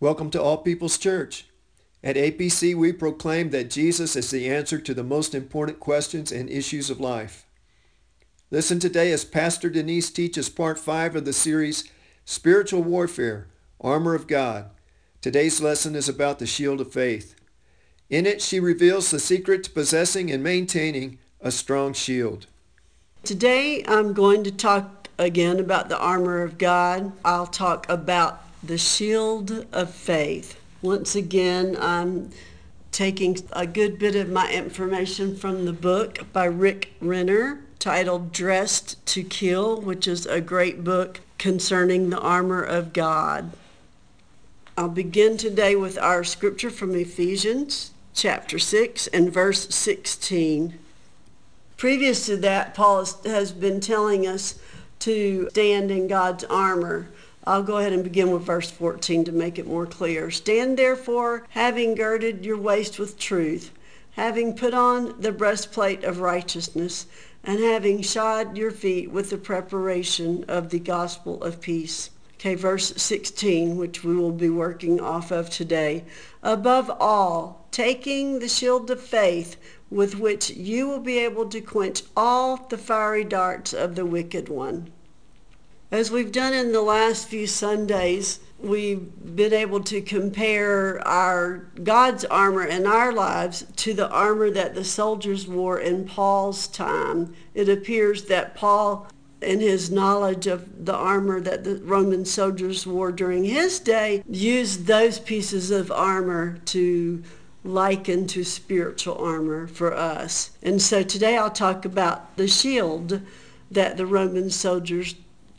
Welcome to All People's Church. At APC, we proclaim that Jesus is the answer to the most important questions and issues of life. Listen today as Pastor Denise teaches Part 5 of the series, Spiritual Warfare, Armor of God. Today's lesson is about the Shield of Faith. In it, she reveals the secret to possessing and maintaining a strong shield. Today, I'm going to talk again about the armor of God. I'll talk about the shield of faith. Once again, I'm taking a good bit of my information from the book by Rick Renner titled Dressed to Kill, which is a great book concerning the armor of God. I'll begin today with our scripture from Ephesians chapter 6 and verse 16. Previous to that, Paul has been telling us to stand in God's armor. I'll go ahead and begin with verse 14 to make it more clear. Stand therefore, having girded your waist with truth, having put on the breastplate of righteousness, and having shod your feet with the preparation of the gospel of peace. Okay, verse 16, which we will be working off of today. Above all, taking the shield of faith, with which you will be able to quench all the fiery darts of the wicked one. As we've done in the last few Sundays, we've been able to compare our God's armor in our lives to the armor that the soldiers wore in Paul's time. It appears that Paul, in his knowledge of the armor that the Roman soldiers wore during his day, used those pieces of armor to liken to spiritual armor for us. And so today I'll talk about the shield that the Roman soldiers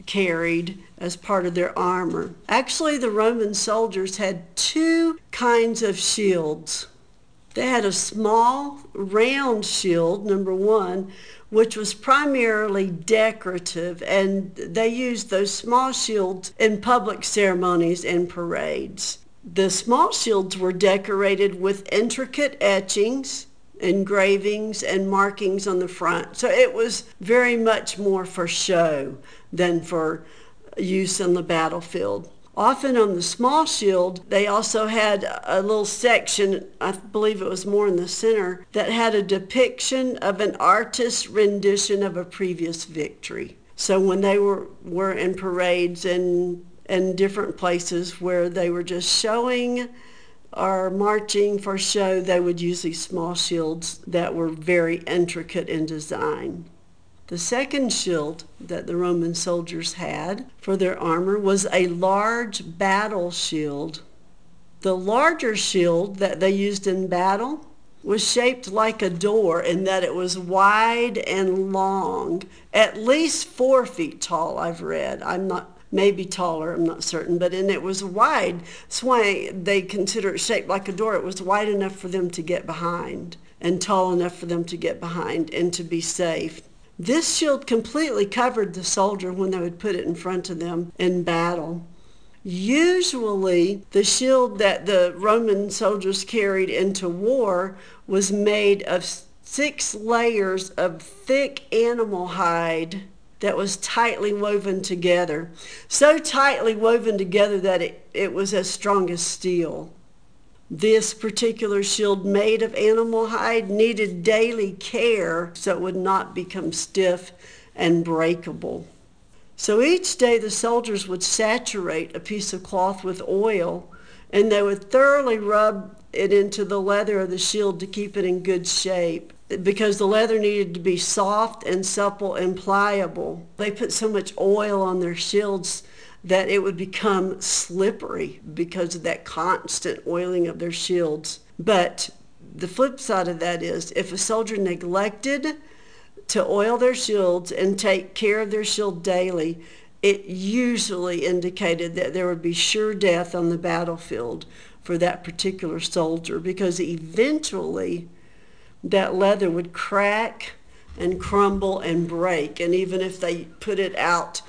carried as part of their armor. Actually, the Roman soldiers had two kinds of shields. They had a small round shield, number one, which was primarily decorative, and they used those small shields in public ceremonies and parades. The small shields were decorated with intricate etchings, engravings, and markings on the front. So it was very much more for show than for use on the battlefield. Often on the small shield, they also had a little section, I believe it was more in the center, that had a depiction of an artist's rendition of a previous victory. So when they were in parades and different places where they were just showing or marching for show, they would use these small shields that were very intricate in design. The second shield that the Roman soldiers had for their armor was a large battle shield. The larger shield that they used in battle was shaped like a door in that it was wide and long, at least 4 feet tall, I've read. Maybe taller, I'm not certain, but and it was wide. That's why they consider it shaped like a door. It was wide enough for them to get behind and tall enough for them to get behind and to be safe. This shield completely covered the soldier when they would put it in front of them in battle. Usually, the shield that the Roman soldiers carried into war was made of 6 layers of thick animal hide that was tightly woven together, so tightly woven together that it was as strong as steel. This particular shield made of animal hide needed daily care so it would not become stiff and breakable. So each day the soldiers would saturate a piece of cloth with oil, and they would thoroughly rub it into the leather of the shield to keep it in good shape, because the leather needed to be soft and supple and pliable. They put so much oil on their shields that it would become slippery because of that constant oiling of their shields. But the flip side of that is, if a soldier neglected to oil their shields and take care of their shield daily, it usually indicated that there would be sure death on the battlefield for that particular soldier, because eventually that leather would crack and crumble and break. And even if they put it out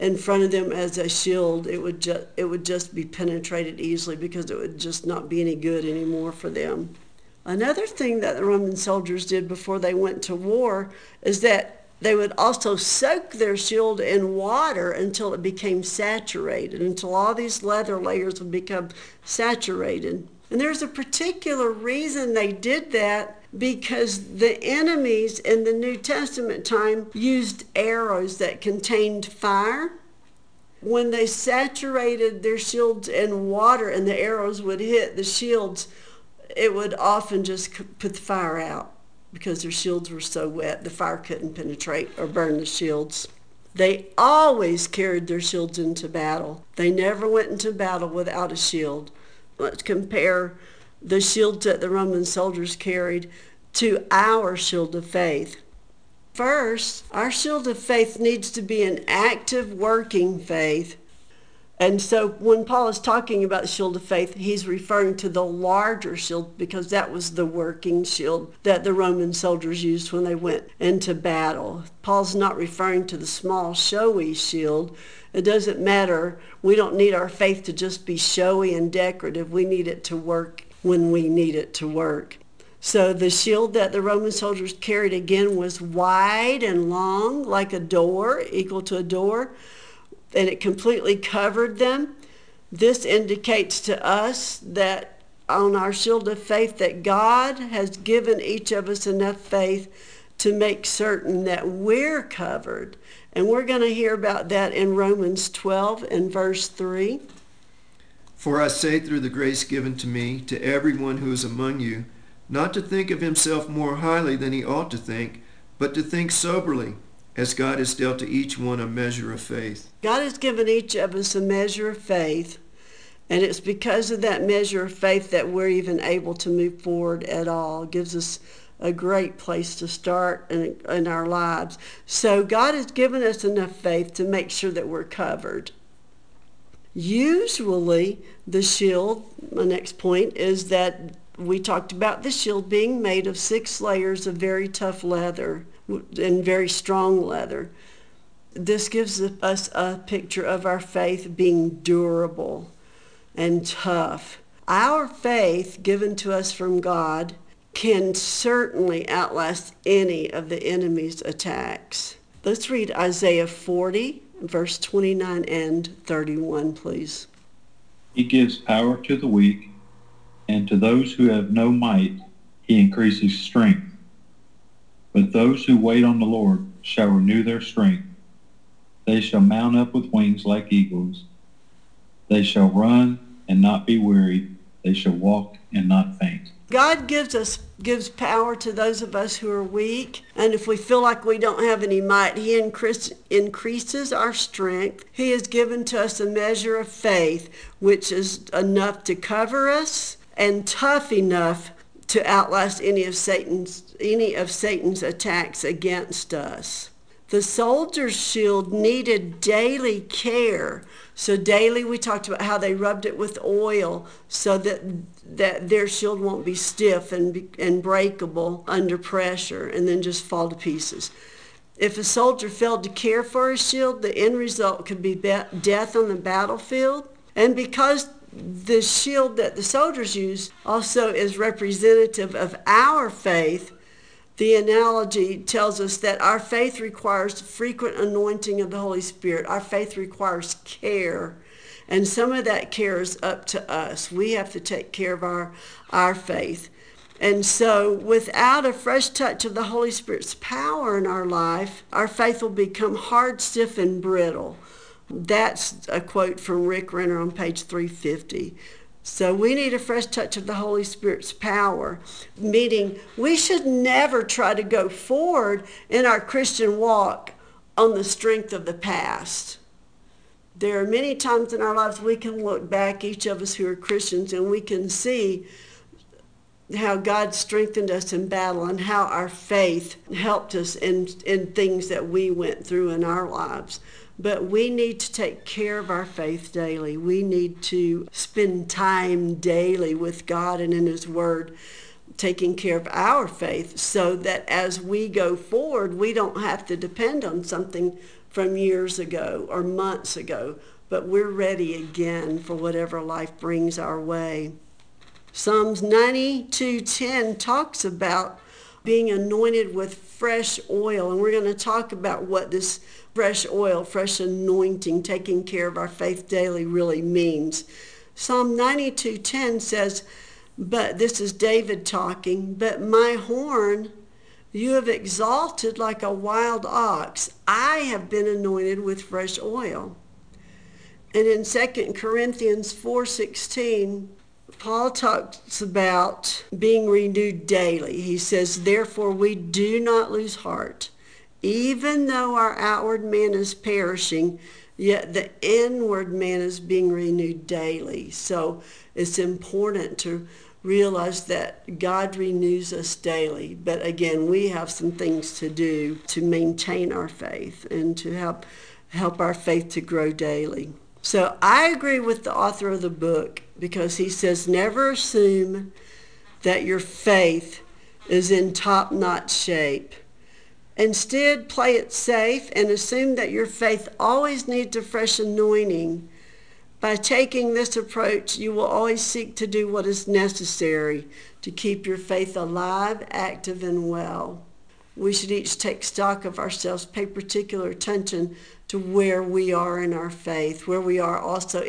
in front of them as a shield, it would just be penetrated easily, because it would just not be any good anymore for them. Another thing that the Roman soldiers did before they went to war is that They would also soak their shield in water until it became saturated, until all these leather layers would become saturated. And there's a particular reason they did that, because the enemies in the New Testament time used arrows that contained fire. When they saturated their shields in water and the arrows would hit the shields, it would often just put the fire out because their shields were so wet, the fire couldn't penetrate or burn the shields. They always carried their shields into battle. They never went into battle without a shield. Let's compare the shields that the Roman soldiers carried to our shield of faith. First, our shield of faith needs to be an active, working faith. And so when Paul is talking about the shield of faith, he's referring to the larger shield because that was the working shield that the Roman soldiers used when they went into battle. Paul's not referring to the small, showy shield. It doesn't matter. We don't need our faith to just be showy and decorative. We need it to work when we need it to work. So the shield that the Roman soldiers carried, again, was wide and long, like a door, equal to a door, and it completely covered them. This indicates to us that on our shield of faith that God has given each of us enough faith to make certain that we're covered. And we're going to hear about that in Romans 12 and verse 3. For I say through the grace given to me, to everyone who is among you, not to think of himself more highly than he ought to think, but to think soberly, as God has dealt to each one a measure of faith. God has given each of us a measure of faith, and it's because of that measure of faith that we're even able to move forward at all. It gives us a great place to start in our lives. So God has given us enough faith to make sure that we're covered. Usually the shield, my next point, is that we talked about the shield being made of 6 layers of very tough leather and very strong leather. This gives us a picture of our faith being durable and tough. Our faith given to us from God can certainly outlast any of the enemy's attacks. Let's read Isaiah 40, verse 29 and 31, please. He gives power to the weak, and to those who have no might, he increases strength. But those who wait on the Lord shall renew their strength. They shall mount up with wings like eagles. They shall run and not be weary. They shall walk and not faint. God gives power to those of us who are weak. And if we feel like we don't have any might, he increases our strength. He has given to us a measure of faith, which is enough to cover us and tough enough to outlast any of Satan's attacks against us. The soldier's shield needed daily care. So daily, we talked about how they rubbed it with oil so that their shield won't be stiff and breakable under pressure and then just fall to pieces. If a soldier failed to care for his shield, the end result could be death on the battlefield. And because the shield that the soldiers used also is representative of our faith, the analogy tells us that our faith requires frequent anointing of the Holy Spirit. Our faith requires care, and some of that care is up to us. We have to take care of our faith. And so without a fresh touch of the Holy Spirit's power in our life, our faith will become hard, stiff, and brittle. That's a quote from Rick Renner on page 350. So we need a fresh touch of the Holy Spirit's power, meaning we should never try to go forward in our Christian walk on the strength of the past. There are many times in our lives we can look back, each of us who are Christians, and we can see how God strengthened us in battle and how our faith helped us in things that we went through in our lives. But we need to take care of our faith daily. We need to spend time daily with God and in His Word, taking care of our faith so that as we go forward, we don't have to depend on something from years ago or months ago, but we're ready again for whatever life brings our way. Psalms 92:10 talks about being anointed with fresh oil. And we're going to talk about what this fresh oil, fresh anointing, taking care of our faith daily really means. Psalm 92:10 says, but this is David talking, but my horn you have exalted like a wild ox. I have been anointed with fresh oil. And in 2 Corinthians 4:16, Paul talks about being renewed daily. He says, therefore we do not lose heart. Even though our outward man is perishing, yet the inward man is being renewed daily. So it's important to realize that God renews us daily. But again, we have some things to do to maintain our faith and to help our faith to grow daily. So I agree with the author of the book because he says, never assume that your faith is in top-notch shape. Instead, play it safe and assume that your faith always needs a fresh anointing. By taking this approach, you will always seek to do what is necessary to keep your faith alive, active, and well. We should each take stock of ourselves, pay particular attention to where we are in our faith, where we are also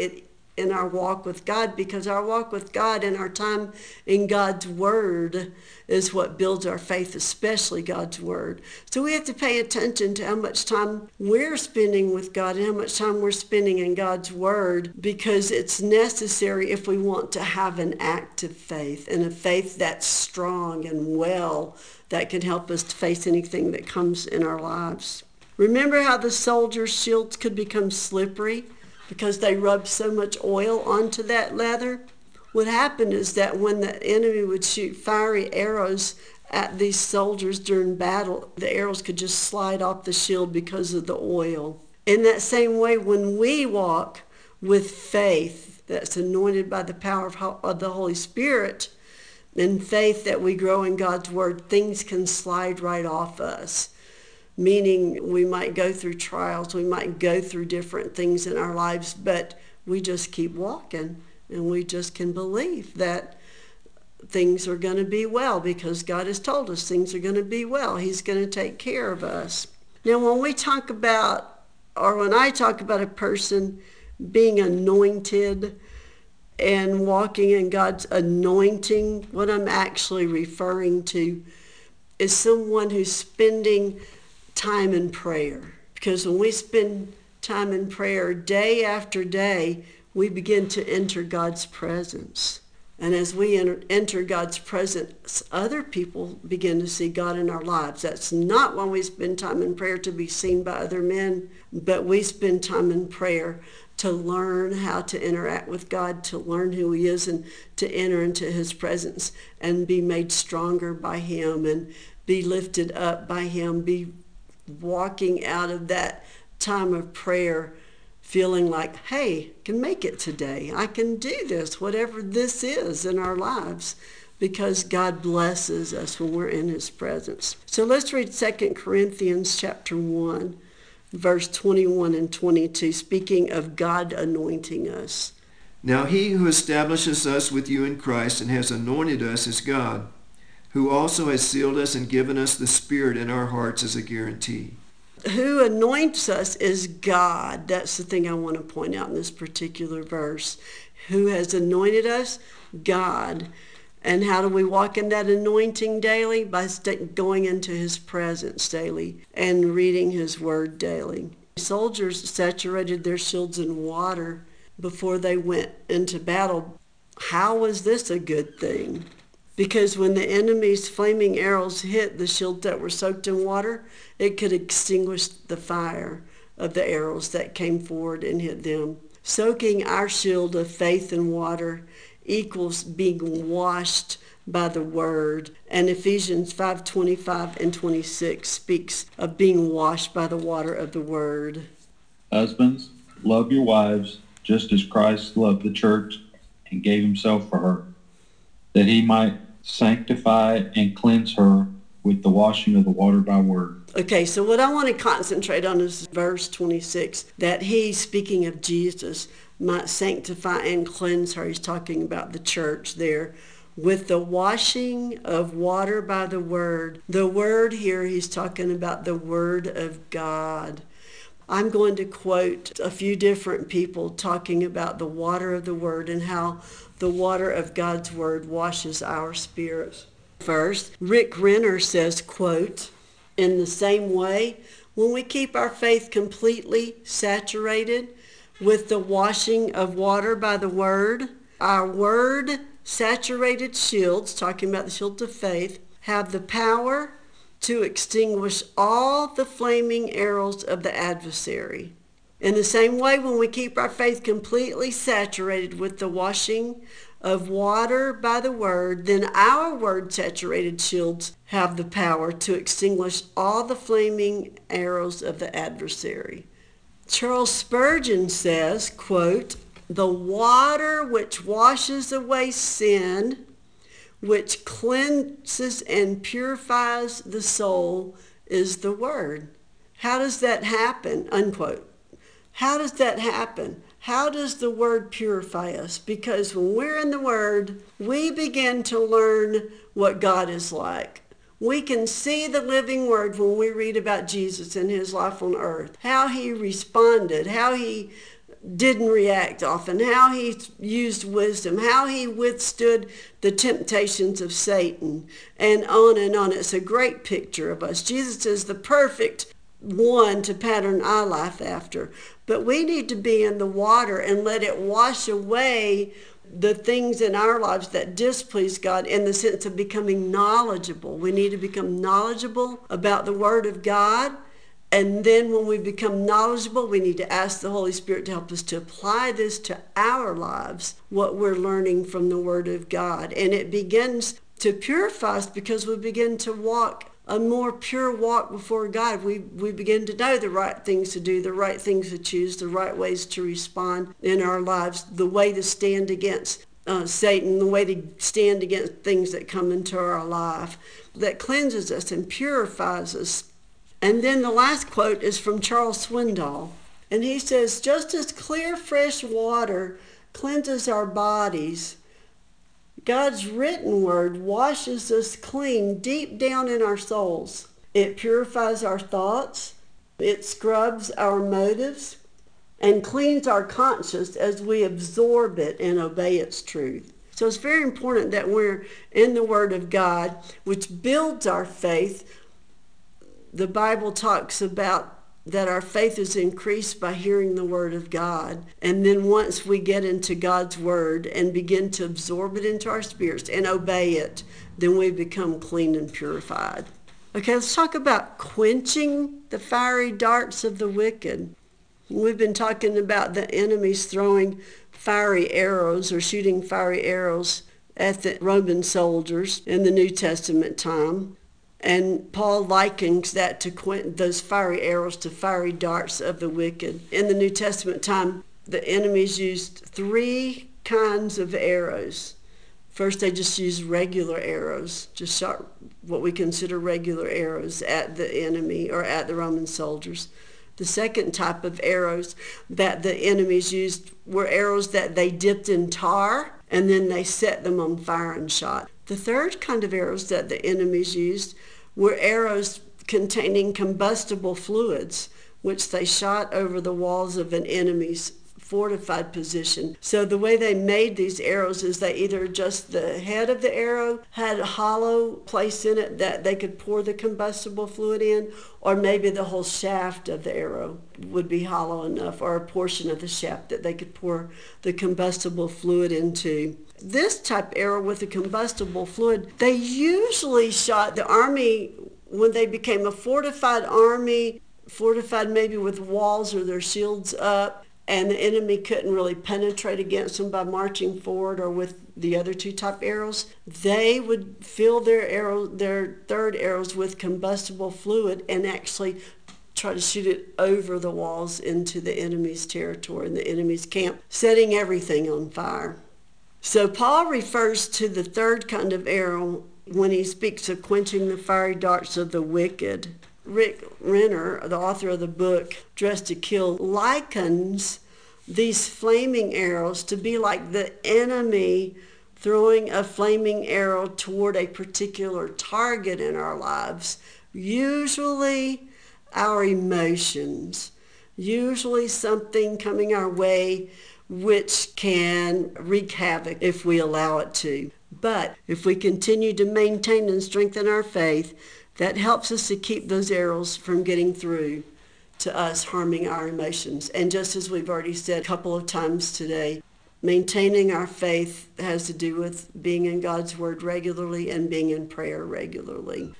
in our walk with God, because our walk with God and our time in God's Word is what builds our faith, especially God's Word. So we have to pay attention to how much time we're spending with God and how much time we're spending in God's Word, because it's necessary if we want to have an active faith and a faith that's strong and well that can help us to face anything that comes in our lives. Remember how the soldiers' shields could become slippery because they rubbed so much oil onto that leather? What happened is that when the enemy would shoot fiery arrows at these soldiers during battle, the arrows could just slide off the shield because of the oil. In that same way, when we walk with faith that's anointed by the power of the Holy Spirit, in faith that we grow in God's Word, things can slide right off us. Meaning we might go through trials, we might go through different things in our lives, but we just keep walking and we just can believe that things are going to be well because God has told us things are going to be well. He's going to take care of us. Now when I talk about a person being anointed and walking in God's anointing, what I'm actually referring to is someone who's spending time in prayer. Because when we spend time in prayer day after day, we begin to enter God's presence. And as we enter God's presence, other people begin to see God in our lives. That's not when we spend time in prayer to be seen by other men, but we spend time in prayer to learn how to interact with God, to learn who He is, and to enter into His presence and be made stronger by Him and be lifted up by Him, be walking out of that time of prayer feeling like, hey, I can make it today. I can do this, whatever this is in our lives, because God blesses us when we're in His presence. So let's read 2 Corinthians chapter 1. Verse 21 and 22, speaking of God anointing us. Now He who establishes us with you in Christ and has anointed us is God, who also has sealed us and given us the Spirit in our hearts as a guarantee. Who anoints us is God. That's the thing I want to point out in this particular verse. Who has anointed us? God. And how do we walk in that anointing daily? By going into His presence daily and reading His Word daily. Soldiers saturated their shields in water before they went into battle. How was this a good thing? Because when the enemy's flaming arrows hit the shields that were soaked in water, it could extinguish the fire of the arrows that came forward and hit them. Soaking our shield of faith in water equals being washed by the Word. And Ephesians 5:25 and 26 speaks of being washed by the water of the Word. Husbands, love your wives just as Christ loved the church and gave Himself for her, that He might sanctify and cleanse her with the washing of the water by Word. Okay, so what I want to concentrate on is verse 26, that He, speaking of Jesus, might sanctify and cleanse her. He's talking about the church there with the washing of water by the word. The word here, he's talking about the word of God. I'm going to quote a few different people talking about the water of the word and how the water of God's word washes our spirits. First, Rick Renner says, quote, "In the same way, when we keep our faith completely saturated with the washing of water by the word, our word-saturated shields," talking about the shield of faith, "have the power to extinguish all the flaming arrows of the adversary. In the same way, when we keep our faith completely saturated with the washing of water by the word, then our word-saturated shields have the power to extinguish all the flaming arrows of the adversary." Charles Spurgeon says, quote, "The water which washes away sin, which cleanses and purifies the soul, is the word. How does that happen?" Unquote. How does that happen? How does the word purify us? Because when we're in the word, we begin to learn what God is like. We can see the living word when we read about Jesus and his life on earth, how he responded, how he didn't react often, how he used wisdom, how he withstood the temptations of Satan, and on and on. It's a great picture of us. Jesus is the perfect one to pattern our life after. But we need to be in the water and let it wash away the things in our lives that displease God, in the sense of becoming knowledgeable. We need to become knowledgeable about the Word of God. And then when we become knowledgeable, we need to ask the Holy Spirit to help us to apply this to our lives, what we're learning from the Word of God. And it begins to purify us because we begin to walk a more pure walk before God. We begin to know the right things to do, the right things to choose, the right ways to respond in our lives, the way to stand against Satan, the way to stand against things that come into our life. That cleanses us and purifies us. And then the last quote is from Charles Swindoll. And he says, "Just as clear, fresh water cleanses our bodies, God's written word washes us clean deep down in our souls. It purifies our thoughts, it scrubs our motives, and cleans our conscience as we absorb it and obey its truth." So it's very important that we're in the Word of God, which builds our faith. The Bible talks about that our faith is increased by hearing the Word of God. And then once we get into God's Word and begin to absorb it into our spirits and obey it, then we become clean and purified. Okay, let's talk about quenching the fiery darts of the wicked. We've been talking about the enemies throwing fiery arrows or shooting fiery arrows at the Roman soldiers in the New Testament time. And Paul likens that to those fiery arrows to fiery darts of the wicked. In the New Testament time, the enemies used three kinds of arrows. First, they just used regular arrows, just shot what we consider regular arrows at the enemy or at the Roman soldiers. The second type of arrows that the enemies used were arrows that they dipped in tar, and then they set them on fire and shot. The third kind of arrows that the enemies used were arrows containing combustible fluids, which they shot over the walls of an enemy's fortified position. So the way they made these arrows is they either just the head of the arrow had a hollow place in it that they could pour the combustible fluid in, or maybe the whole shaft of the arrow would be hollow enough, or a portion of the shaft that they could pour the combustible fluid into. This type of arrow with the combustible fluid, they usually shot the army when they became a fortified army, fortified maybe with walls or their shields up, and the enemy couldn't really penetrate against them by marching forward, or with the other two type arrows. They would fill their third arrows with combustible fluid and actually try to shoot it over the walls into the enemy's territory and the enemy's camp, setting everything on fire. So Paul refers to the third kind of arrow when he speaks of quenching the fiery darts of the wicked. Rick Renner, the author of the book Dressed to Kill, likens these flaming arrows to be like the enemy throwing a flaming arrow toward a particular target in our lives, usually our emotions, usually something coming our way which can wreak havoc if we allow it to. But if we continue to maintain and strengthen our faith, that helps us to keep those arrows from getting through to us, harming our emotions. And just as we've already said a couple of times today, maintaining our faith has to do with being in God's Word regularly and being in prayer regularly.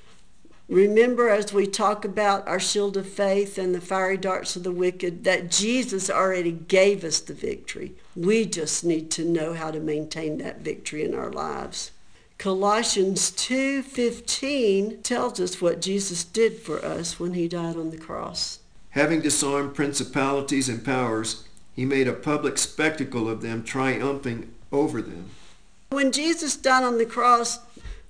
Remember, as we talk about our shield of faith and the fiery darts of the wicked, that Jesus already gave us the victory. We just need to know how to maintain that victory in our lives. Colossians 2:15 tells us what Jesus did for us when he died on the cross. Having disarmed principalities and powers, he made a public spectacle of them, triumphing over them. When Jesus died on the cross,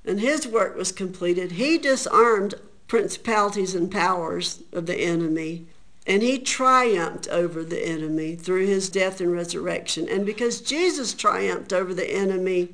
and his work was completed, he disarmed principalities and powers of the enemy, and he triumphed over the enemy through his death and resurrection. And because Jesus triumphed over the enemy,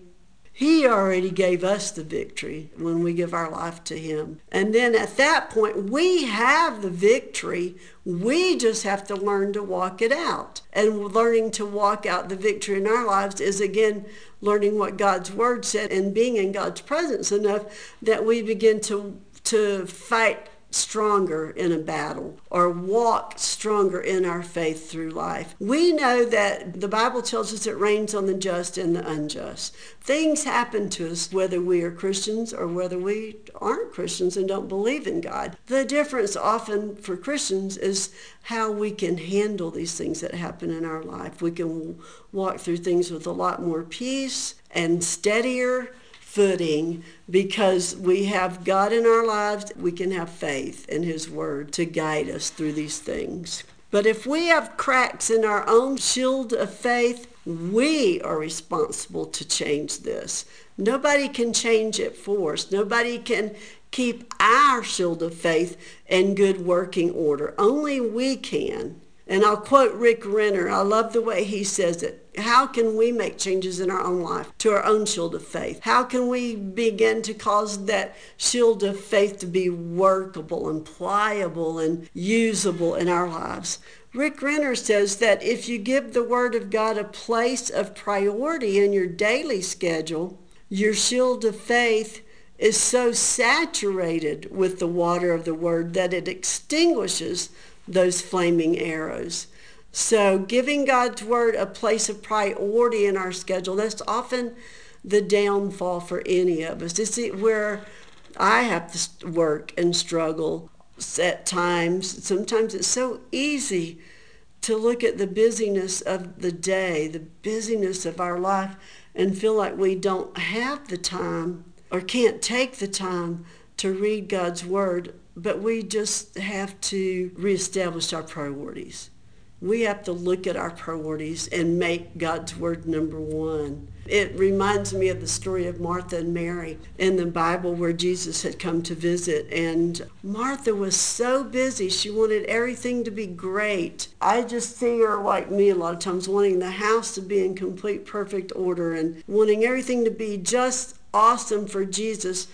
he already gave us the victory when we give our life to him. And then at that point, we have the victory. We just have to learn to walk it out. And learning to walk out the victory in our lives is, again, learning what God's Word said and being in God's presence enough that we begin to fight stronger in a battle or walk stronger in our faith through life. We know that the Bible tells us it rains on the just and the unjust. Things happen to us whether we are Christians or whether we aren't Christians and don't believe in God. The difference often for Christians is how we can handle these things that happen in our life. We can walk through things with a lot more peace and steadier footing because we have God in our lives. We can have faith in his Word to guide us through these things. But if we have cracks in our own shield of faith, we are responsible to change this. Nobody can change it for us. Nobody can keep our shield of faith in good working order. Only we can. And I'll quote Rick Renner. I love the way he says it. How can we make changes in our own life to our own shield of faith? How can we begin to cause that shield of faith to be workable and pliable and usable in our lives? Rick Renner says that if you give the Word of God a place of priority in your daily schedule, your shield of faith is so saturated with the water of the Word that it extinguishes those flaming arrows. So giving God's Word a place of priority in our schedule, that's often the downfall for any of us. It's where I have to work and struggle at times. Sometimes it's so easy to look at the busyness of the day, the busyness of our life, and feel like we don't have the time or can't take the time to read God's Word. But we just have to reestablish our priorities. We have to look at our priorities and make God's Word number one. It reminds me of the story of Martha and Mary in the Bible where Jesus had come to visit. And Martha was so busy. She wanted everything to be great. I just see her, like me, a lot of times wanting the house to be in complete, perfect order and wanting everything to be just awesome for Jesus.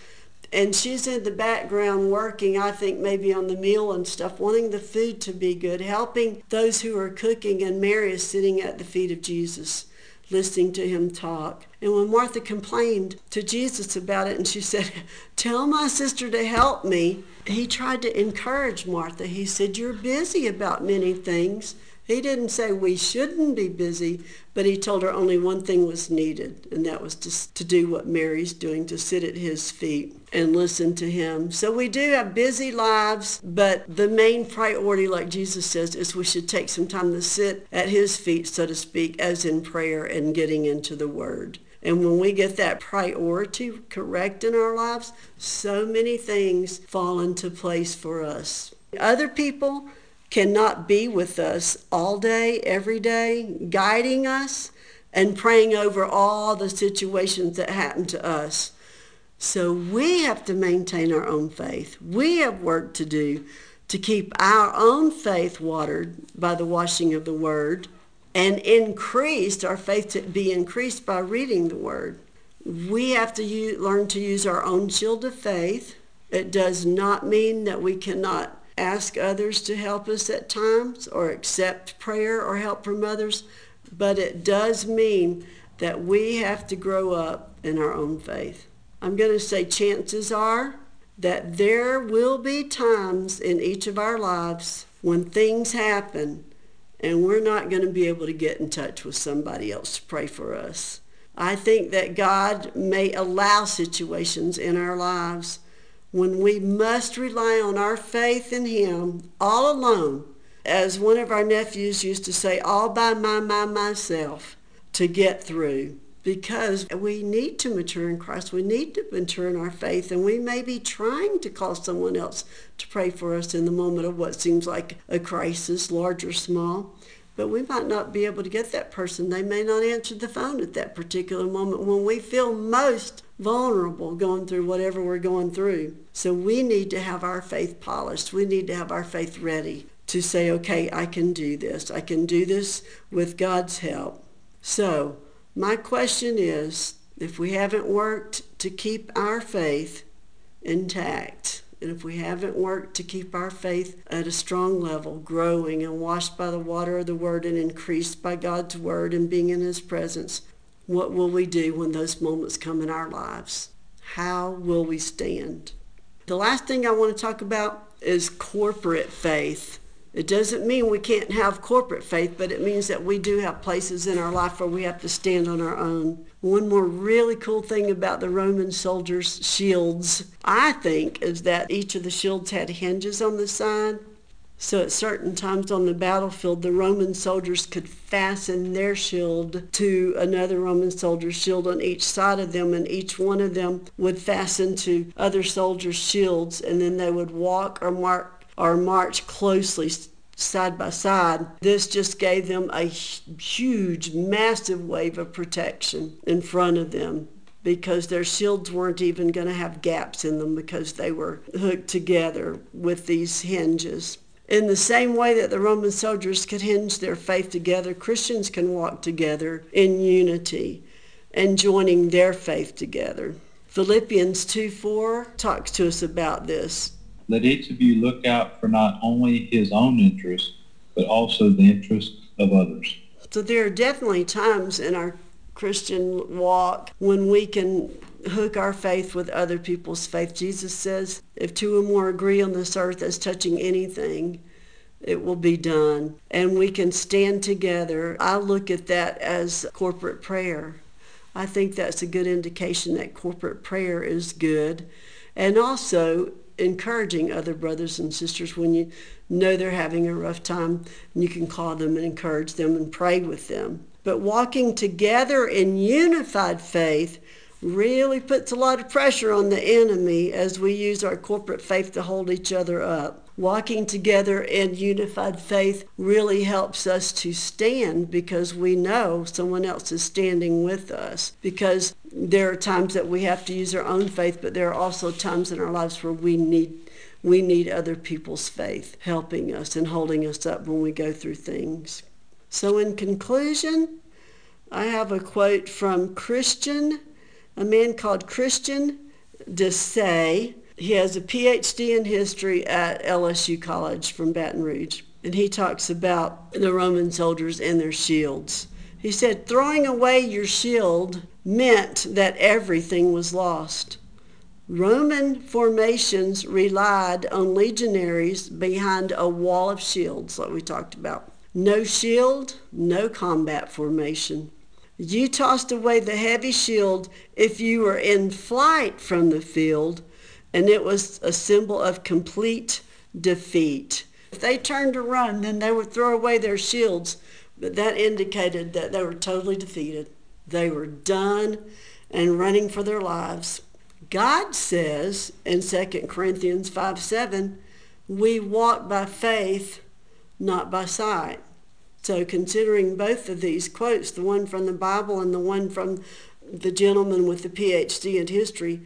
And she's in the background working, I think, maybe on the meal and stuff, wanting the food to be good, helping those who are cooking. And Mary is sitting at the feet of Jesus, listening to him talk. And when Martha complained to Jesus about it, and she said, "Tell my sister to help me," he tried to encourage Martha. He said, "You're busy about many things." He didn't say we shouldn't be busy, but he told her only one thing was needed, and that was to do what Mary's doing, to sit at his feet and listen to him. So we do have busy lives, but the main priority, like Jesus says, is we should take some time to sit at his feet, so to speak, as in prayer and getting into the Word. And when we get that priority correct in our lives, so many things fall into place for us. Other people cannot be with us all day, every day, guiding us and praying over all the situations that happen to us. So we have to maintain our own faith. We have work to do to keep our own faith watered by the washing of the Word and increased our faith to be increased by reading the Word. we have to learn to use our own shield of faith. It does not mean that we cannot ask others to help us at times or accept prayer or help from others, but it does mean that we have to grow up in our own faith. I'm going to say chances are that there will be times in each of our lives when things happen and we're not going to be able to get in touch with somebody else to pray for us. I think that God may allow situations in our lives when we must rely on our faith in Him all alone, as one of our nephews used to say, all by myself, to get through. Because we need to mature in Christ. We need to mature in our faith. And we may be trying to call someone else to pray for us in the moment of what seems like a crisis, large or small. But we might not be able to get that person. They may not answer the phone at that particular moment when we feel most vulnerable going through whatever we're going through. So we need to have our faith polished. We need to have our faith ready to say, okay, I can do this. I can do this with God's help. So my question is, if we haven't worked to keep our faith intact, and if we haven't worked to keep our faith at a strong level, growing and washed by the water of the Word and increased by God's Word and being in His presence, what will we do when those moments come in our lives? How will we stand? The last thing I want to talk about is corporate faith. It doesn't mean we can't have corporate faith, but it means that we do have places in our life where we have to stand on our own. One more really cool thing about the Roman soldiers' shields, I think, is that each of the shields had hinges on the side. So at certain times on the battlefield, the Roman soldiers could fasten their shield to another Roman soldier's shield on each side of them, and each one of them would fasten to other soldiers' shields, and then they would walk or march closely side by side. This just gave them a huge, massive wave of protection in front of them because their shields weren't even going to have gaps in them because they were hooked together with these hinges. In the same way that the Roman soldiers could hinge their faith together, Christians can walk together in unity and joining their faith together. Philippians 2:4 talks to us about this. Let each of you look out for not only his own interests, but also the interests of others. So there are definitely times in our Christian walk when we can hook our faith with other people's faith. Jesus says, if two or more agree on this earth as touching anything, it will be done. And we can stand together. I look at that as corporate prayer. I think that's a good indication that corporate prayer is good. And also encouraging other brothers and sisters when you know they're having a rough time, and you can call them and encourage them and pray with them. But walking together in unified faith really puts a lot of pressure on the enemy as we use our corporate faith to hold each other up. Walking together in unified faith really helps us to stand because we know someone else is standing with us. Because there are times that we have to use our own faith, but there are also times in our lives where we need other people's faith helping us and holding us up when we go through things. So in conclusion, I have a quote from a man called Christian Desay. He has a PhD in history at LSU College from Baton Rouge, and he talks about the Roman soldiers and their shields. He said, throwing away your shield meant that everything was lost. Roman formations relied on legionaries behind a wall of shields, like we talked about. No shield, no combat formation. You tossed away the heavy shield if you were in flight from the field, and it was a symbol of complete defeat. If they turned to run, then they would throw away their shields, but that indicated that they were totally defeated. They were done and running for their lives. God says in 2 Corinthians 5:7, we walk by faith, not by sight. So considering both of these quotes, the one from the Bible and the one from the gentleman with the PhD in history,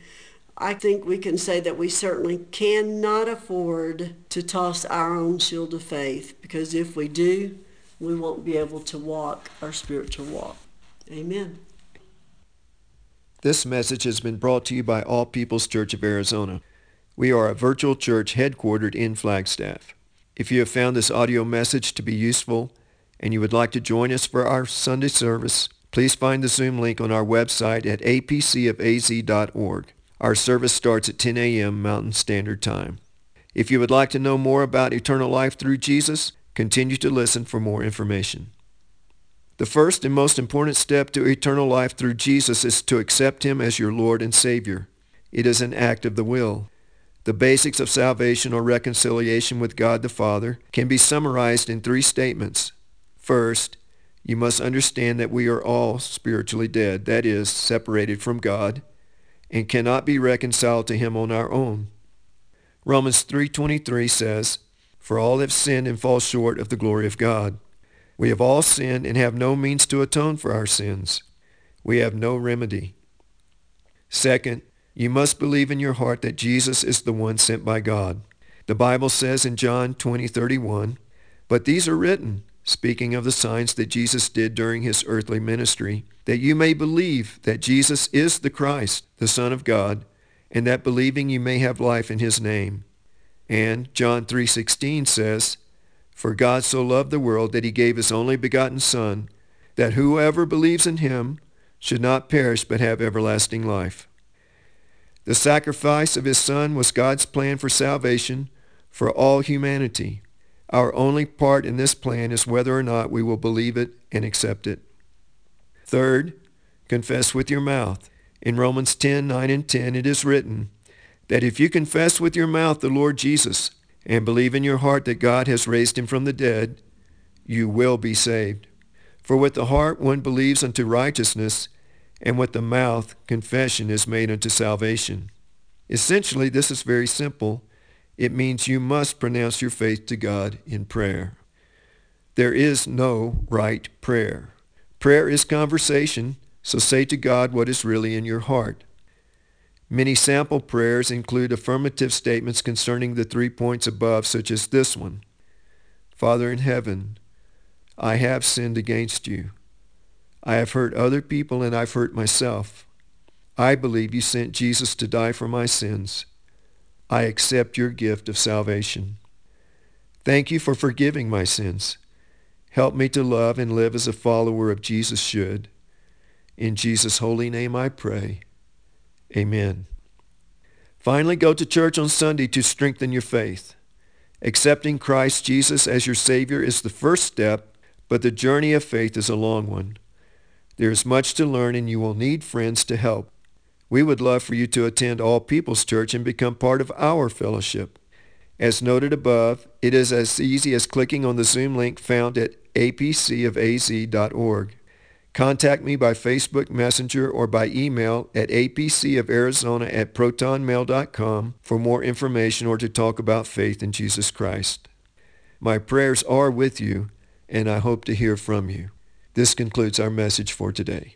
I think we can say that we certainly cannot afford to toss our own shield of faith, because if we do, we won't be able to walk our spiritual walk. Amen. This message has been brought to you by All People's Church of Arizona. We are a virtual church headquartered in Flagstaff. If you have found this audio message to be useful and you would like to join us for our Sunday service, please find the Zoom link on our website at apcofaz.org. Our service starts at 10 a.m. Mountain Standard Time. If you would like to know more about eternal life through Jesus, continue to listen for more information. The first and most important step to eternal life through Jesus is to accept Him as your Lord and Savior. It is an act of the will. The basics of salvation or reconciliation with God the Father can be summarized in three statements. First, you must understand that we are all spiritually dead, that is, separated from God, and cannot be reconciled to Him on our own. Romans 3:23 says, "For all have sinned and fall short of the glory of God. We have all sinned and have no means to atone for our sins. We have no remedy." Second, you must believe in your heart that Jesus is the one sent by God. The Bible says in John 20:31, "But these are written," speaking of the signs that Jesus did during His earthly ministry, "that you may believe that Jesus is the Christ, the Son of God, and that believing you may have life in His name." And John 3:16 says, "For God so loved the world that He gave His only begotten Son, that whoever believes in Him should not perish but have everlasting life." The sacrifice of His Son was God's plan for salvation for all humanity. Our only part in this plan is whether or not we will believe it and accept it. Third, confess with your mouth. In Romans 10:9-10, it is written that if you confess with your mouth the Lord Jesus and believe in your heart that God has raised Him from the dead, you will be saved. For with the heart one believes unto righteousness, and with the mouth confession is made unto salvation. Essentially, this is very simple. It means you must pronounce your faith to God in prayer. There is no right prayer. Prayer is conversation, so say to God what is really in your heart. Many sample prayers include affirmative statements concerning the 3 points above, such as this one: "Father in heaven, I have sinned against you. I have hurt other people and I've hurt myself. I believe you sent Jesus to die for my sins. I accept your gift of salvation. Thank you for forgiving my sins. Help me to love and live as a follower of Jesus should. In Jesus' holy name I pray. Amen." Finally, go to church on Sunday to strengthen your faith. Accepting Christ Jesus as your Savior is the first step, but the journey of faith is a long one. There is much to learn and you will need friends to help. We would love for you to attend All People's Church and become part of our fellowship. As noted above, it is as easy as clicking on the Zoom link found at apcofaz.org. Contact me by Facebook Messenger or by email at apcofarizona@protonmail.com for more information or to talk about faith in Jesus Christ. My prayers are with you, and I hope to hear from you. This concludes our message for today.